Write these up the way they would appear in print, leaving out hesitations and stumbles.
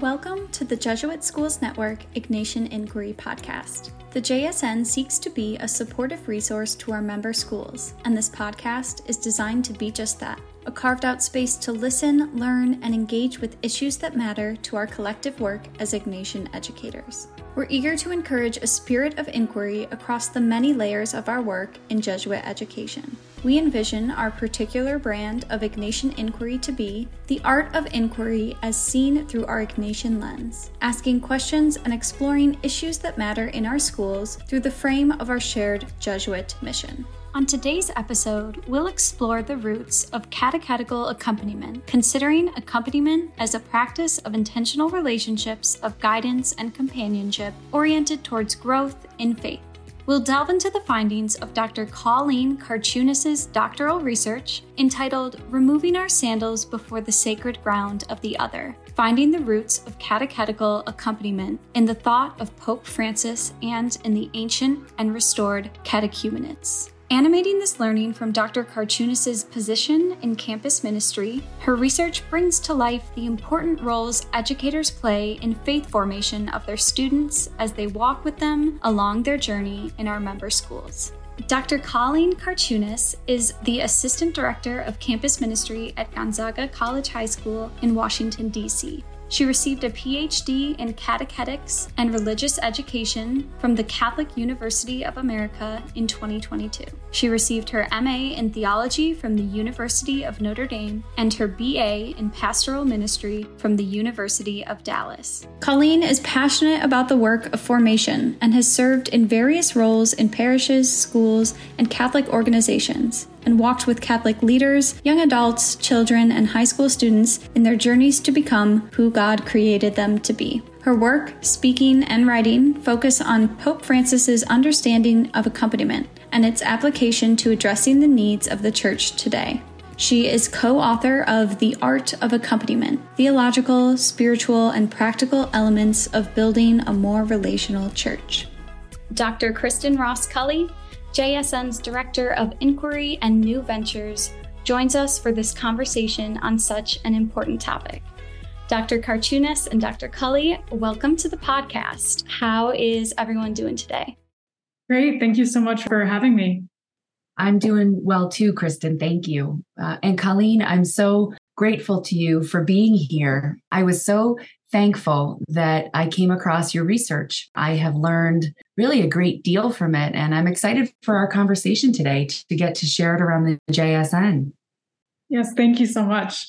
Welcome to the Jesuit Schools Network Ignatian Inquiry Podcast. The JSN seeks to be a supportive resource to our member schools, and this podcast is designed to be just that, a carved-out space to listen, learn, and engage with issues that matter to our collective work as Ignatian educators. We're eager to encourage a spirit of inquiry across the many layers of our work in Jesuit education. We envision our particular brand of Ignatian inquiry to be the art of inquiry as seen through our Ignatian lens, asking questions and exploring issues that matter in our schools through the frame of our shared Jesuit mission. On today's episode, we'll explore the roots of catechetical accompaniment, considering accompaniment as a practice of intentional relationships of guidance and companionship oriented towards growth in faith. We'll delve into the findings of Dr. Colleen Karchunas' doctoral research entitled Removing Our Sandals Before the Sacred Ground of the Other, Finding the Roots of Catechetical Accompaniment in the Thought of Pope Francis and in the Ancient and Restored Catechumenates. Animating this learning from Dr. Karchunas' position in campus ministry, her research brings to life the important roles educators play in faith formation of their students as they walk with them along their journey in our member schools. Dr. Colleen Karchunas is the Assistant Director of Campus Ministry at Gonzaga College High School in Washington, DC. She received a PhD in catechetics and religious education from the Catholic University of America in 2022. She received her MA in theology from the University of Notre Dame and her BA in pastoral ministry from the University of Dallas. Colleen is passionate about the work of formation and has served in various roles in parishes, schools, and Catholic organizations, and walked with Catholic leaders, young adults, children, and high school students in their journeys to become who God created them to be. Her work, speaking, and writing focus on Pope Francis's understanding of accompaniment and its application to addressing the needs of the church today. She is co-author of The Art of Accompaniment, Theological, Spiritual, and Practical Elements of Building a More Relational Church. Dr. Kristen Ross-Cully, JSN's Director of Inquiry and New Ventures, joins us for this conversation on such an important topic. Dr. Karchunas and Dr. Cully, welcome to the podcast. How is everyone doing today? Great. Thank you so much for having me. I'm doing well too, Kristen. Thank you. And Colleen, I'm so grateful to you for being here. I was so thankful that I came across your research. I have learned really a great deal from it, and I'm excited for our conversation today to get to share it around the JSN. Yes, thank you so much.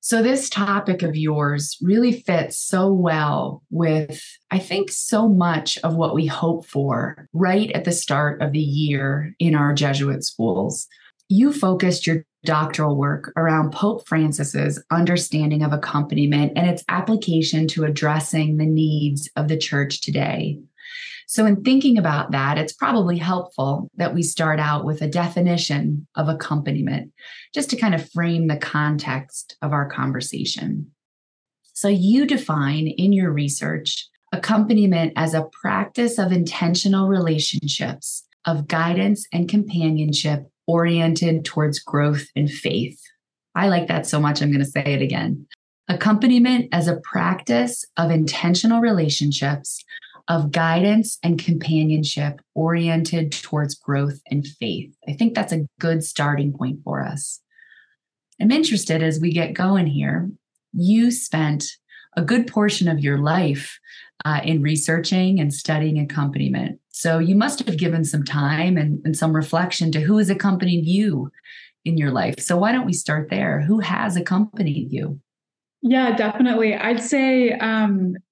So this topic of yours really fits so well with, I think, so much of what we hope for right at the start of the year in our Jesuit schools. You focused your doctoral work around Pope Francis's understanding of accompaniment and its application to addressing the needs of the church today. So in thinking about that, it's probably helpful that we start out with a definition of accompaniment, just to kind of frame the context of our conversation. So you define in your research accompaniment as a practice of intentional relationships, of guidance and companionship oriented towards growth in faith. I like that so much, I'm going to say it again. Accompaniment as a practice of intentional relationships, of guidance and companionship oriented towards growth and faith. I think that's a good starting point for us. I'm interested as we get going here. You spent a good portion of your life in researching and studying accompaniment. So you must have given some time and some reflection to who has accompanied you in your life. So why don't we start there? Who has accompanied you? Yeah, definitely. I'd say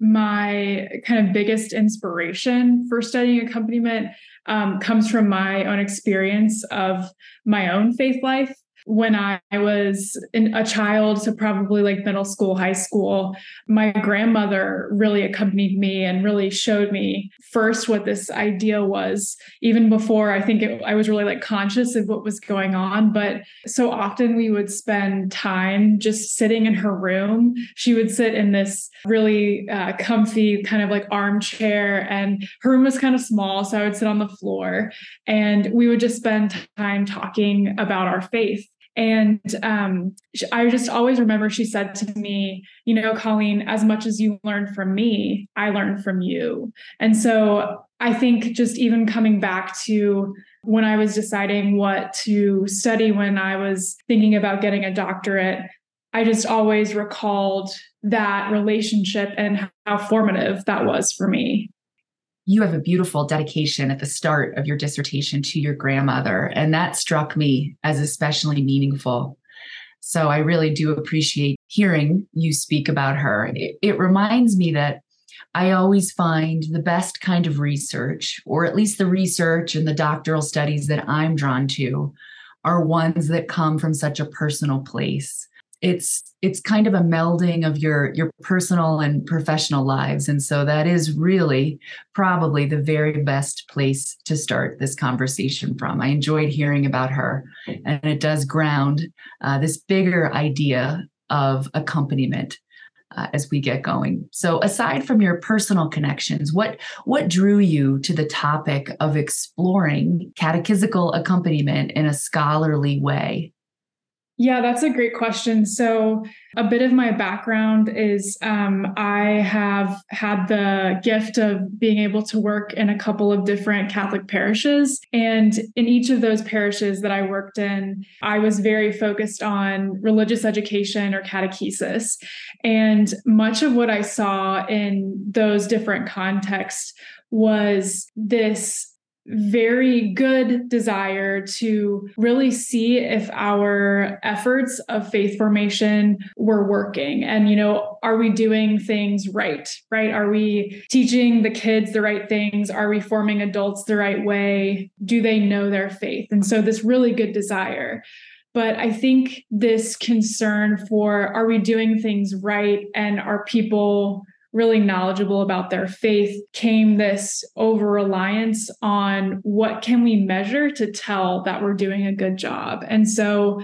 my kind of biggest inspiration for studying accompaniment comes from my own experience of my own faith life. When I was a child, so probably like middle school, high school, my grandmother really accompanied me and really showed me first what this idea was, even before I think I was really like conscious of what was going on. But so often we would spend time just sitting in her room. She would sit in this really comfy kind of like armchair, and her room was kind of small. So I would sit on the floor and we would just spend time talking about our faith. And I just always remember she said to me, you know, Colleen, as much as you learn from me, I learn from you. And so I think just even coming back to when I was deciding what to study, when I was thinking about getting a doctorate, I just always recalled that relationship and how formative that was for me. You have a beautiful dedication at the start of your dissertation to your grandmother, and that struck me as especially meaningful. So I really do appreciate hearing you speak about her. It reminds me that I always find the best kind of research, or at least the research and the doctoral studies that I'm drawn to, are ones that come from such a personal place. It's kind of a melding of your personal and professional lives. And so that is really probably the very best place to start this conversation from. I enjoyed hearing about her, and it does ground this bigger idea of accompaniment as we get going. So aside from your personal connections, what drew you to the topic of exploring catechisical accompaniment in a scholarly way? Yeah, that's a great question. So a bit of my background is I have had the gift of being able to work in a couple of different Catholic parishes. And in each of those parishes that I worked in, I was very focused on religious education or catechesis. And much of what I saw in those different contexts was this very good desire to really see if our efforts of faith formation were working. And, you know, are we doing things right? Are we teaching the kids the right things? Are we forming adults the right way? Do they know their faith? And so this really good desire. But I think this concern for, are we doing things right? And are people really knowledgeable about their faith, came this over-reliance on what can we measure to tell that we're doing a good job. And so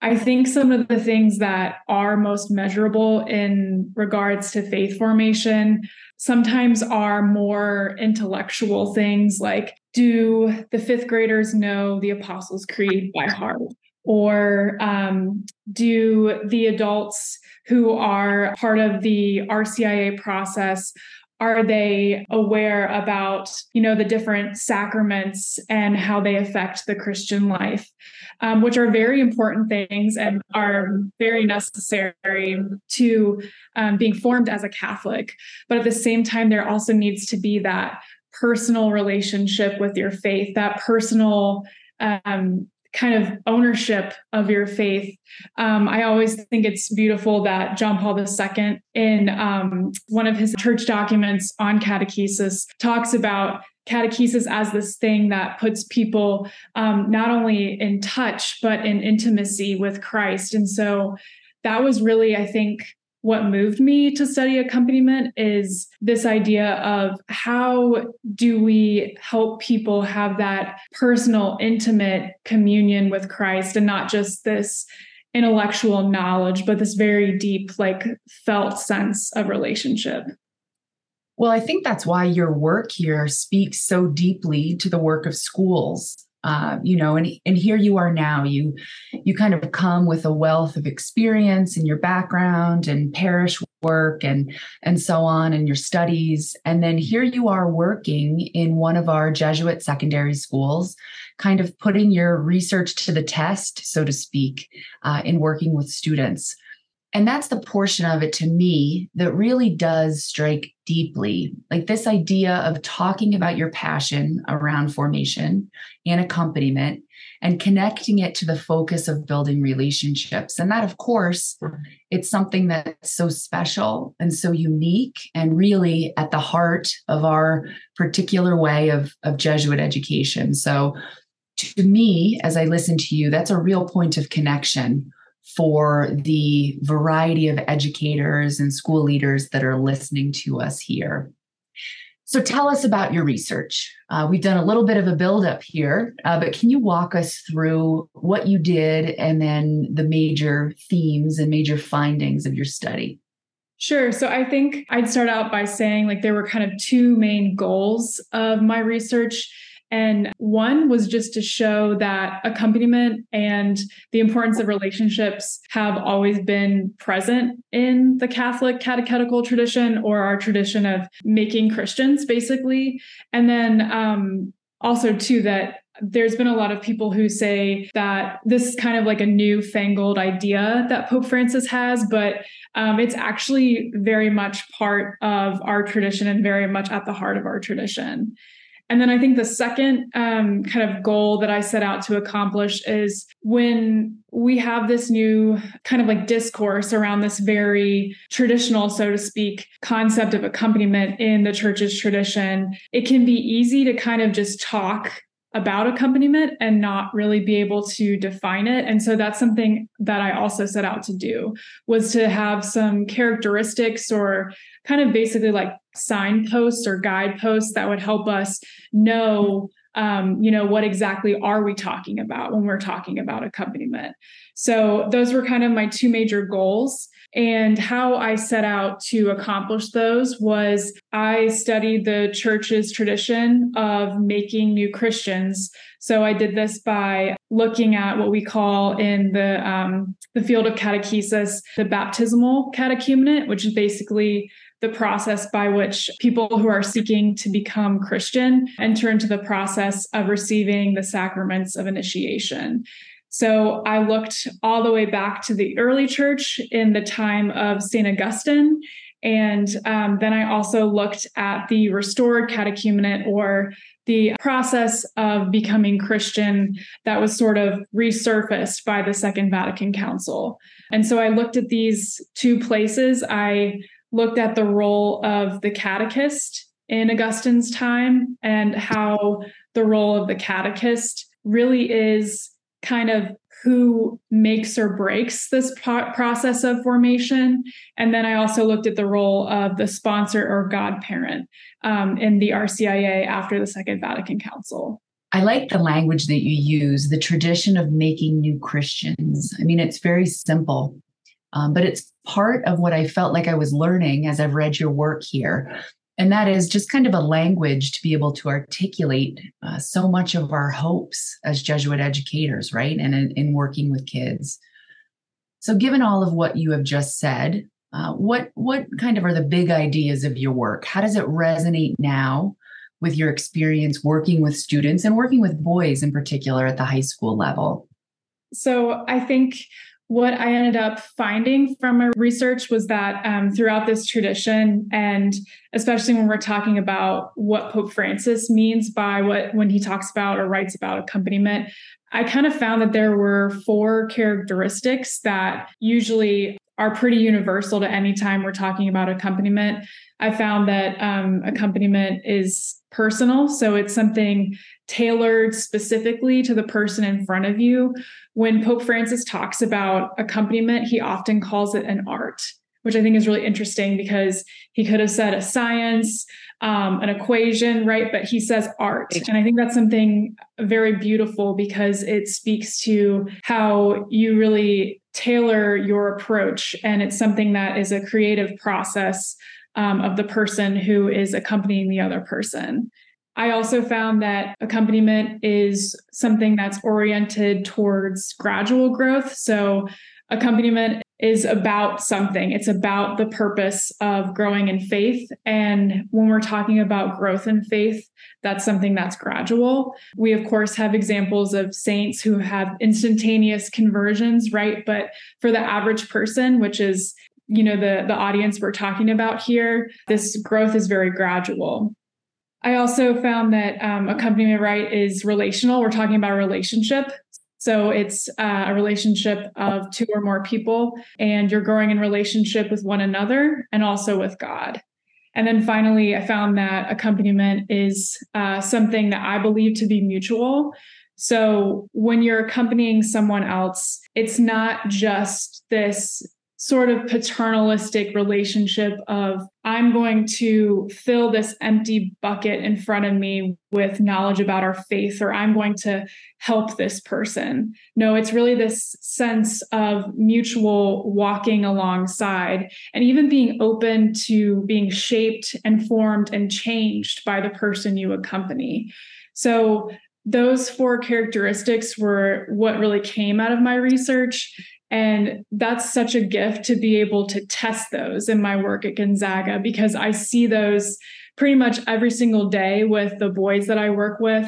I think some of the things that are most measurable in regards to faith formation sometimes are more intellectual things like, do the fifth graders know the Apostles' Creed by heart? Or do the adults who are part of the RCIA process, are they aware about, you know, the different sacraments and how they affect the Christian life, which are very important things and are very necessary to being formed as a Catholic. But at the same time, there also needs to be that personal relationship with your faith, that personal kind of ownership of your faith. I always think it's beautiful that John Paul II, in one of his church documents on catechesis, talks about catechesis as this thing that puts people not only in touch, but in intimacy with Christ. And so that was really, I think, what moved me to study accompaniment, is this idea of how do we help people have that personal, intimate communion with Christ, and not just this intellectual knowledge, but this very deep, like, felt sense of relationship. Well, I think that's why your work here speaks so deeply to the work of schools. You know, and here you are now, you kind of come with a wealth of experience in your background and parish work and so on in your studies. And then here you are working in one of our Jesuit secondary schools, kind of putting your research to the test, so to speak, in working with students. And that's the portion of it to me that really does strike deeply, like this idea of talking about your passion around formation and accompaniment and connecting it to the focus of building relationships. And that, of course, it's something that's so special and so unique and really at the heart of our particular way of Jesuit education. So to me, as I listen to you, that's a real point of connection for the variety of educators and school leaders that are listening to us here. So tell us about your research. We've done a little bit of a buildup here, but can you walk us through what you did and then the major themes and major findings of your study? Sure. So I think I'd start out by saying, like, there were kind of two main goals of my research. And one was just to show that accompaniment and the importance of relationships have always been present in the Catholic catechetical tradition, or our tradition of making Christians, basically. And then also, too, that there's been a lot of people who say that this is kind of like a newfangled idea that Pope Francis has, but it's actually very much part of our tradition and very much at the heart of our tradition. And then I think the second kind of goal that I set out to accomplish is, when we have this new kind of like discourse around this very traditional, so to speak, concept of accompaniment in the church's tradition, it can be easy to kind of just talk about accompaniment and not really be able to define it. And so that's something that I also set out to do, was to have some characteristics or kind of basically like signposts or guideposts that would help us know, what exactly are we talking about when we're talking about accompaniment. So those were kind of my two major goals. And how I set out to accomplish those was, I studied the church's tradition of making new Christians. So I did this by looking at what we call in the field of catechesis, the baptismal catechumenate, which is basically the process by which people who are seeking to become Christian enter into the process of receiving the sacraments of initiation. So I looked all the way back to the early church in the time of St. Augustine. And then I also looked at the restored catechumenate, or the process of becoming Christian that was sort of resurfaced by the Second Vatican Council. And so I looked at these two places. I looked at the role of the catechist in Augustine's time, and how the role of the catechist really is kind of who makes or breaks this process of formation. And then I also looked at the role of the sponsor or godparent in the RCIA after the Second Vatican Council. I like the language that you use, the tradition of making new Christians. I mean, it's very simple, but it's part of what I felt like I was learning as I've read your work here. And that is just kind of a language to be able to articulate so much of our hopes as Jesuit educators, right? And in working with kids. So given all of what you have just said, what kind of are the big ideas of your work? How does it resonate now with your experience working with students and working with boys in particular at the high school level? So I think what I ended up finding from my research was that throughout this tradition, and especially when we're talking about what Pope Francis means by when he talks about or writes about accompaniment, I kind of found that there were four characteristics that usually are pretty universal to any time we're talking about accompaniment. I found that accompaniment is personal. So it's something tailored specifically to the person in front of you. When Pope Francis talks about accompaniment, he often calls it an art, which I think is really interesting, because he could have said a science, an equation, right? But he says art. And I think that's something very beautiful, because it speaks to how you really tailor your approach. And it's something that is a creative process of the person who is accompanying the other person. I also found that accompaniment is something that's oriented towards gradual growth. So accompaniment is about something. It's about the purpose of growing in faith. And when we're talking about growth in faith, that's something that's gradual. We, of course, have examples of saints who have instantaneous conversions, right? But for the average person, which is the audience we're talking about here, this growth is very gradual. I also found that accompaniment, right, is relational. We're talking about a relationship. So it's a relationship of two or more people, and you're growing in relationship with one another and also with God. And then finally, I found that accompaniment is something that I believe to be mutual. So when you're accompanying someone else, it's not just this sort of paternalistic relationship of, I'm going to fill this empty bucket in front of me with knowledge about our faith, or I'm going to help this person. No, it's really this sense of mutual walking alongside, and even being open to being shaped and formed and changed by the person you accompany. So those four characteristics were what really came out of my research. And that's such a gift to be able to test those in my work at Gonzaga, because I see those pretty much every single day with the boys that I work with.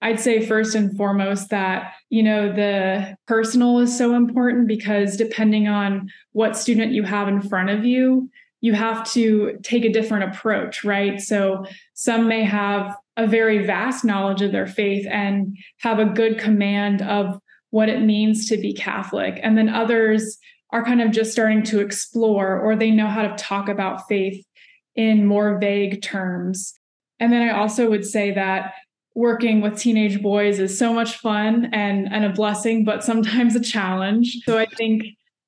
I'd say first and foremost that, you know, the personal is so important, because depending on what student you have in front of you, you have to take a different approach, right? So some may have a very vast knowledge of their faith and have a good command of what it means to be Catholic. And then others are kind of just starting to explore, or they know how to talk about faith in more vague terms. And then I also would say that working with teenage boys is so much fun and a blessing, but sometimes a challenge. So I think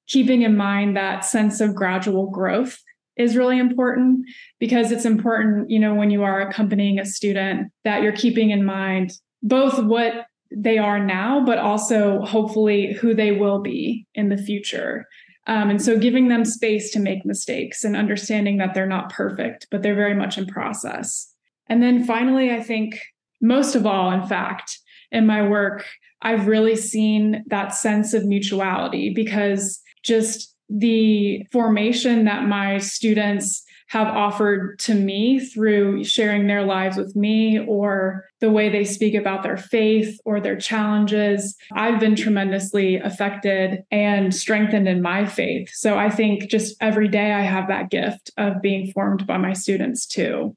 keeping in mind that sense of gradual growth is really important, because it's important, you know, when you are accompanying a student, that you're keeping in mind both what they are now, but also hopefully who they will be in the future. And so giving them space to make mistakes and understanding that they're not perfect, but they're very much in process. And then finally, I think most of all, in fact, in my work, I've really seen that sense of mutuality, because just the formation that my students have offered to me through sharing their lives with me, or the way they speak about their faith or their challenges, I've been tremendously affected and strengthened in my faith. So I think just every day I have that gift of being formed by my students too.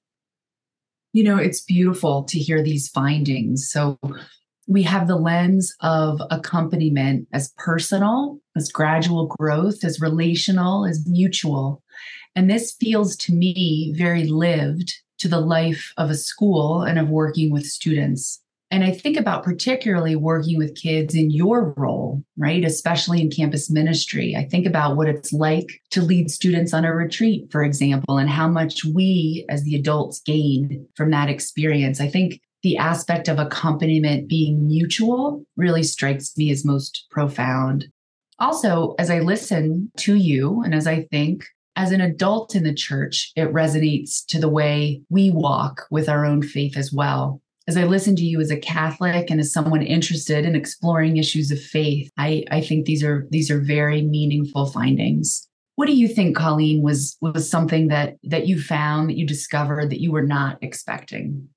You know, it's beautiful to hear these findings. So we have the lens of accompaniment as personal, as gradual growth, as relational, as mutual. And this feels to me very lived to the life of a school and of working with students. And I think about particularly working with kids in your role, right? Especially in campus ministry. I think about what it's like to lead students on a retreat, for example, and how much we as the adults gain from that experience. I think the aspect of accompaniment being mutual really strikes me as most profound. Also, as I listen to you and as I think, as an adult in the church, it resonates to the way we walk with our own faith as well. As I listen to you as a Catholic and as someone interested in exploring issues of faith, I think these are very meaningful findings. What do you think, Colleen, was something that you found, that you discovered, that you were not expecting?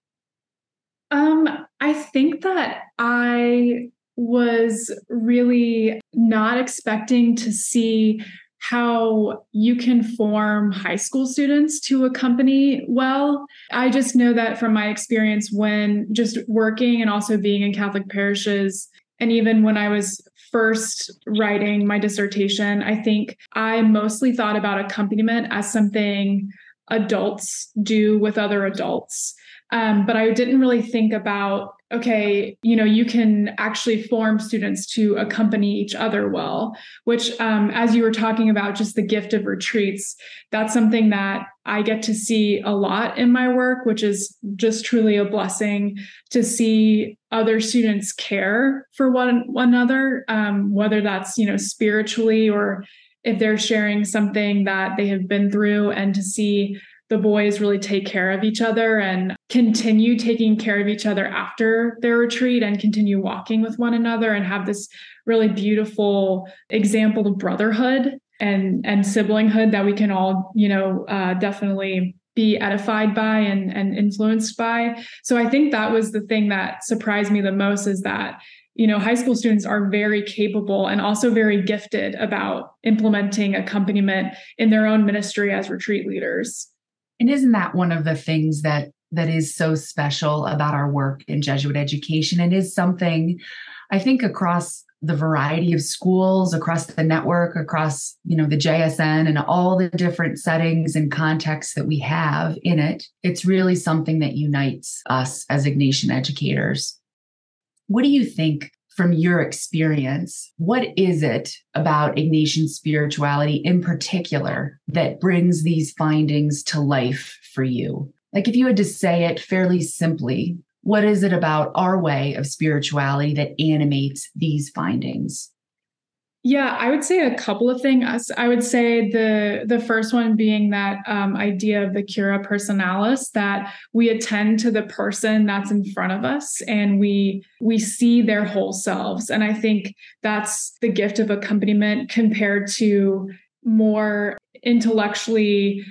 I think that I was really not expecting to see how you can form high school students to accompany well. I just know that from my experience when just working and also being in Catholic parishes, and even when I was first writing my dissertation, I think I mostly thought about accompaniment as something adults do with other adults. But I didn't really think about, okay, you know, you can actually form students to accompany each other well, which as you were talking about just the gift of retreats, that's something that I get to see a lot in my work, which is just truly a blessing to see other students care for one another, whether that's, you know, spiritually, or if they're sharing something that they have been through, and to see the boys really take care of each other and continue taking care of each other after their retreat and continue walking with one another and have this really beautiful example of brotherhood and siblinghood that we can all, you know, definitely be edified by and influenced by. So I think that was the thing that surprised me the most, is that, you know, high school students are very capable and also very gifted about implementing accompaniment in their own ministry as retreat leaders. And isn't that one of the things that is so special about our work in Jesuit education? It is something, I think, across the variety of schools, across the network, across, you know, the JSN and all the different settings and contexts that we have in it. It's really something that unites us as Ignatian educators. What do you think from your experience? What is it about Ignatian spirituality in particular that brings these findings to life for you? Like, if you had to say it fairly simply, what is it about our way of spirituality that animates these findings? Yeah, I would say a couple of things. I would say the first one being that idea of the cura personalis, that we attend to the person that's in front of us and we see their whole selves. And I think that's the gift of accompaniment compared to more intellectually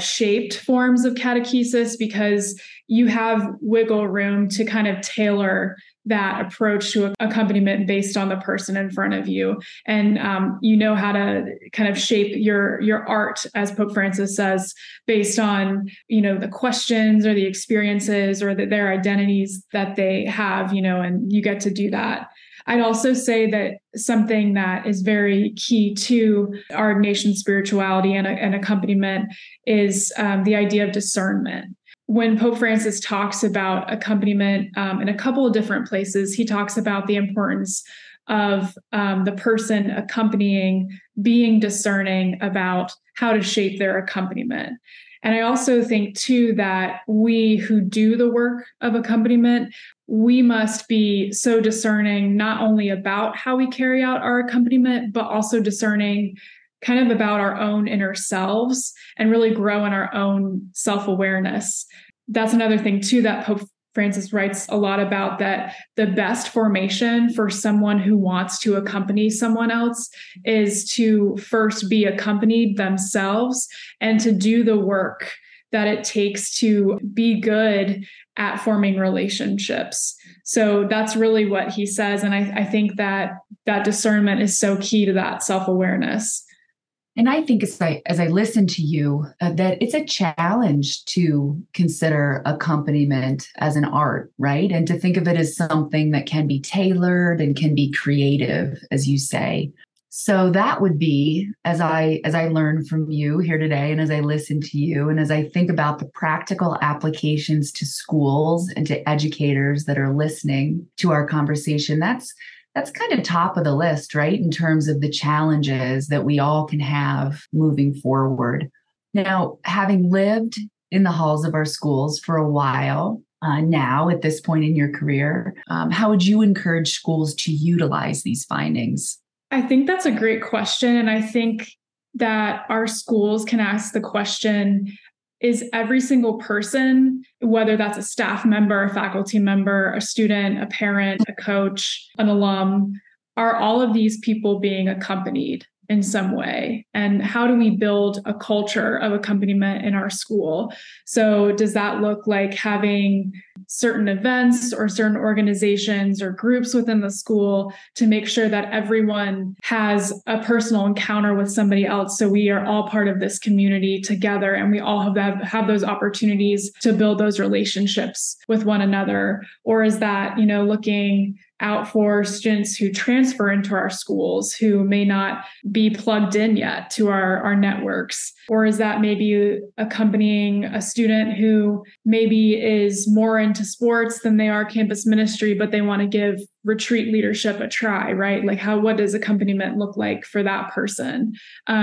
shaped forms of catechesis, because you have wiggle room to kind of tailor that approach to accompaniment based on the person in front of you. And you know how to kind of shape your art, as Pope Francis says, based on, you know, the questions or the experiences or their identities that they have, you know, and you get to do that. I'd also say that something that is very key to our Ignatian spirituality and accompaniment is the idea of discernment. When Pope Francis talks about accompaniment in a couple of different places, he talks about the importance of the person accompanying being discerning about how to shape their accompaniment. And I also think, too, that we who do the work of accompaniment, we must be so discerning not only about how we carry out our accompaniment, but also discerning kind of about our own inner selves and really grow in our own self-awareness. That's another thing too that Pope Francis writes a lot about, that the best formation for someone who wants to accompany someone else is to first be accompanied themselves and to do the work that it takes to be good at forming relationships. So that's really what he says. And I think that that discernment is so key to that self-awareness. And I think as I listen to you, that it's a challenge to consider accompaniment as an art, right? And to think of it as something that can be tailored and can be creative, as you say. So that would be, as I learn from you here today, and as I listen to you, and as I think about the practical applications to schools and to educators that are listening to our conversation, that's kind of top of the list, right? In terms of the challenges that we all can have moving forward. Now, having lived in the halls of our schools for a while now at this point in your career, how would you encourage schools to utilize these findings? I think that's a great question. And I think that our schools can ask the question, is every single person, whether that's a staff member, a faculty member, a student, a parent, a coach, an alum, are all of these people being accompanied in some way? And how do we build a culture of accompaniment in our school? So does that look like having certain events or certain organizations or groups within the school to make sure that everyone has a personal encounter with somebody else? So we are all part of this community together, and we all have those opportunities to build those relationships with one another. Or is that, you know, looking out for students who transfer into our schools who may not be plugged in yet to our networks? Or is that maybe accompanying a student who maybe is more into sports than they are campus ministry, but they want to give retreat leadership a try, right? Like what does accompaniment look like for that person?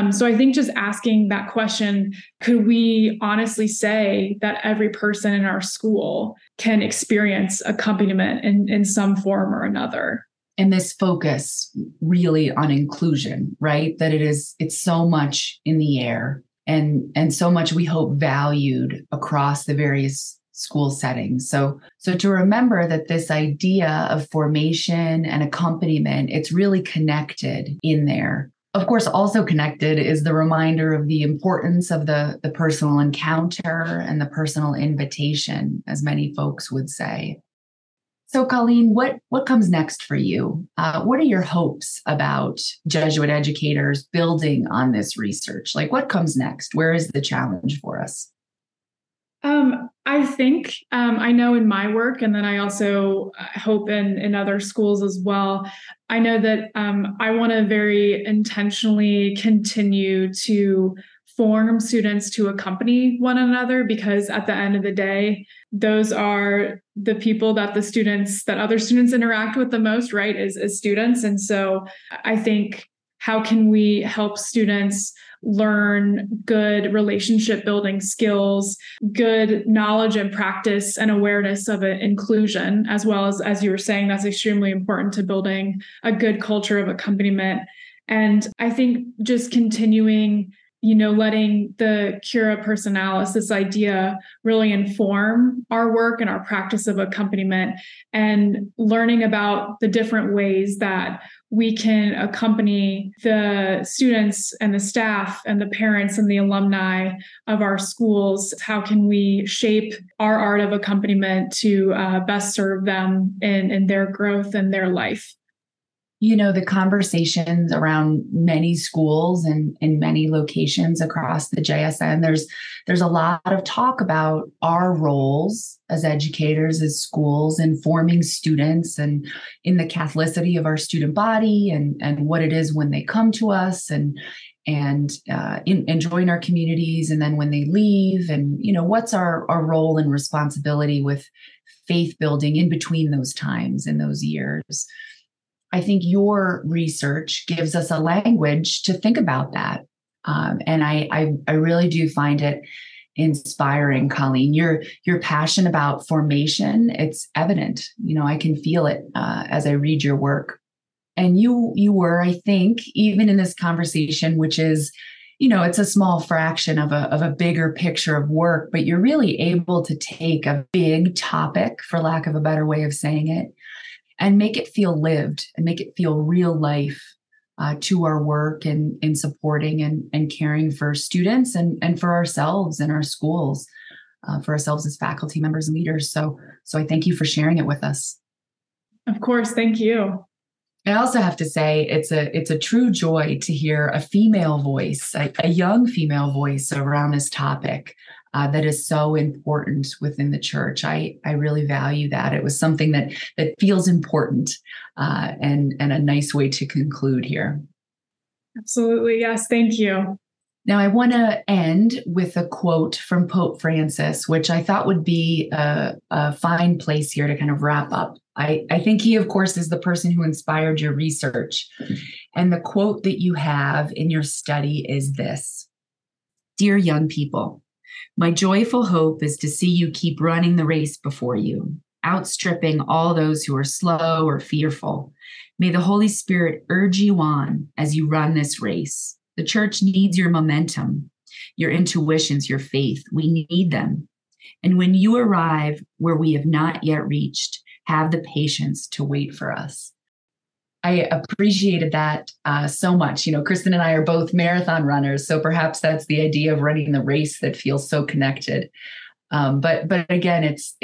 So I think just asking that question, could we honestly say that every person in our school can experience accompaniment in some form or another? And this focus really on inclusion, right? That it's so much in the air and so much we hope valued across the various school settings. So to remember that this idea of formation and accompaniment, it's really connected in there. Of course, also connected is the reminder of the importance of the personal encounter and the personal invitation, as many folks would say. So Colleen, what comes next for you? What are your hopes about Jesuit educators building on this research? Like, what comes next? Where is the challenge for us? I think, I know in my work, and then I also hope in other schools as well, I know that I want to very intentionally continue to form students to accompany one another, because at the end of the day, those are the people that other students interact with the most, right, as students. And so I think, how can we help students learn good relationship building skills, good knowledge and practice and awareness of inclusion, as well as you were saying, that's extremely important to building a good culture of accompaniment. And I think just continuing, you know, letting the cura personalis, this idea, really inform our work and our practice of accompaniment, and learning about the different ways that we can accompany the students and the staff and the parents and the alumni of our schools. How can we shape our art of accompaniment to best serve them in their growth and their life? You know, the conversations around many schools and in many locations across the JSN, there's a lot of talk about our roles as educators, as schools, in forming students and in the Catholicity of our student body, and what it is when they come to us and join our communities, and then when they leave, and, you know, what's our role and responsibility with faith building in between those times and those years. I think your research gives us a language to think about that. And I really do find it inspiring, Colleen. Your passion about formation, it's evident. You know, I can feel it as I read your work. And you were, I think, even in this conversation, which is, you know, it's a small fraction of a bigger picture of work, but you're really able to take a big topic, for lack of a better way of saying it, and make it feel lived and make it feel real life to our work and in supporting and caring for students and for ourselves and our schools, for ourselves as faculty members and leaders. So I thank you for sharing it with us. Of course. Thank you. I also have to say it's a true joy to hear a female voice, a young female voice around this topic. That is so important within the church. I really value that. It was something that feels important and a nice way to conclude here. Absolutely. Yes. Thank you. Now, I want to end with a quote from Pope Francis, which I thought would be a fine place here to kind of wrap up. I think he, of course, is the person who inspired your research. And the quote that you have in your study is this: "Dear young people, my joyful hope is to see you keep running the race before you, outstripping all those who are slow or fearful. May the Holy Spirit urge you on as you run this race. The church needs your momentum, your intuitions, your faith. We need them. And when you arrive where we have not yet reached, have the patience to wait for us." I appreciated that so much. You know, Kristen and I are both marathon runners, so perhaps that's the idea of running the race that feels so connected. But again, it's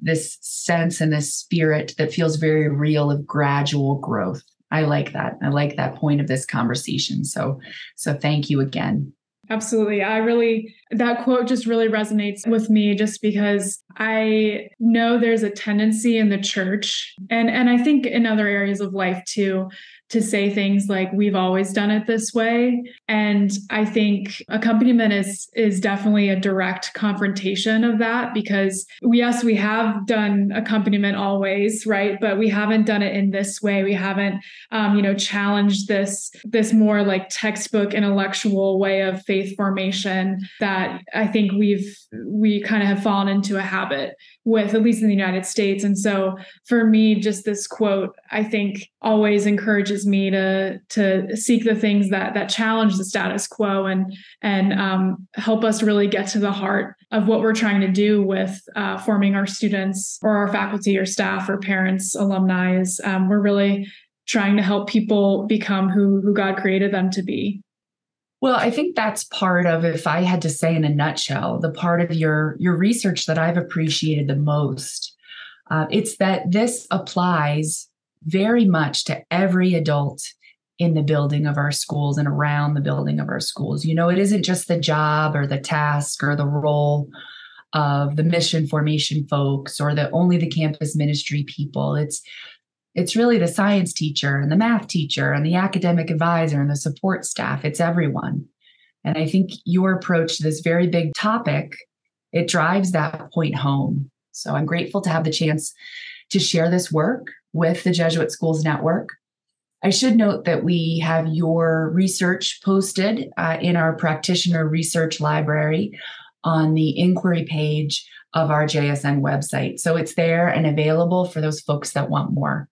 this sense and this spirit that feels very real of gradual growth. I like that. I like that point of this conversation. So thank you again. Absolutely. That quote just really resonates with me, just because I know there's a tendency in the church and I think in other areas of life too, to say things like, we've always done it this way. And I think accompaniment is definitely a direct confrontation of that, because we have done accompaniment always, right? But we haven't done it in this way. We haven't, challenged this more like textbook intellectual way of faith formation that I think we kind of have fallen into a habit with, at least in the United States. And so for me, just this quote, I think, always encourages me to seek the things that challenge the status quo and help us really get to the heart of what we're trying to do with forming our students or our faculty or staff or parents, alumni. We're really trying to help people become who God created them to be. Well, I think that's part of, if I had to say in a nutshell, the part of your research that I've appreciated the most. It's that this applies very much to every adult in the building of our schools and around the building of our schools. You know, it isn't just the job or the task or the role of the mission formation folks or only the campus ministry people. It's really the science teacher and the math teacher and the academic advisor and the support staff. It's everyone. And I think your approach to this very big topic, it drives that point home. So I'm grateful to have the chance to share this work with the Jesuit Schools Network. I should note that we have your research posted in our practitioner research library on the inquiry page of our JSN website. So it's there and available for those folks that want more.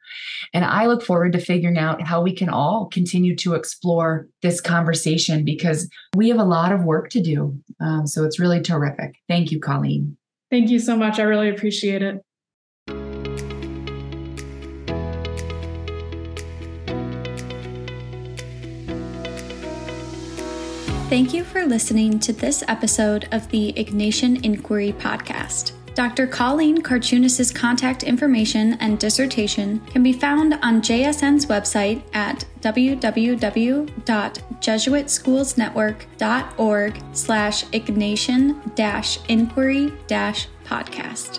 And I look forward to figuring out how we can all continue to explore this conversation, because we have a lot of work to do. So it's really terrific. Thank you, Colleen. Thank you so much. I really appreciate it. Thank you for listening to this episode of the Ignatian Inquiry Podcast. Dr. Colleen Karchunas' contact information and dissertation can be found on JSN's website at www.jesuitschoolsnetwork.org/Ignatian-inquiry-podcast.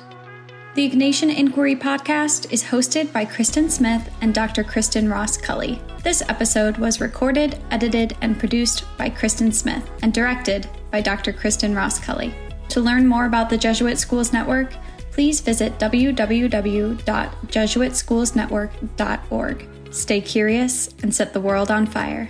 The Ignatian Inquiry Podcast is hosted by Kristen Smith and Dr. Kristen Ross-Cully. This episode was recorded, edited, and produced by Kristen Smith and directed by Dr. Kristen Ross-Cully. To learn more about the Jesuit Schools Network, please visit www.jesuitschoolsnetwork.org. Stay curious and set the world on fire.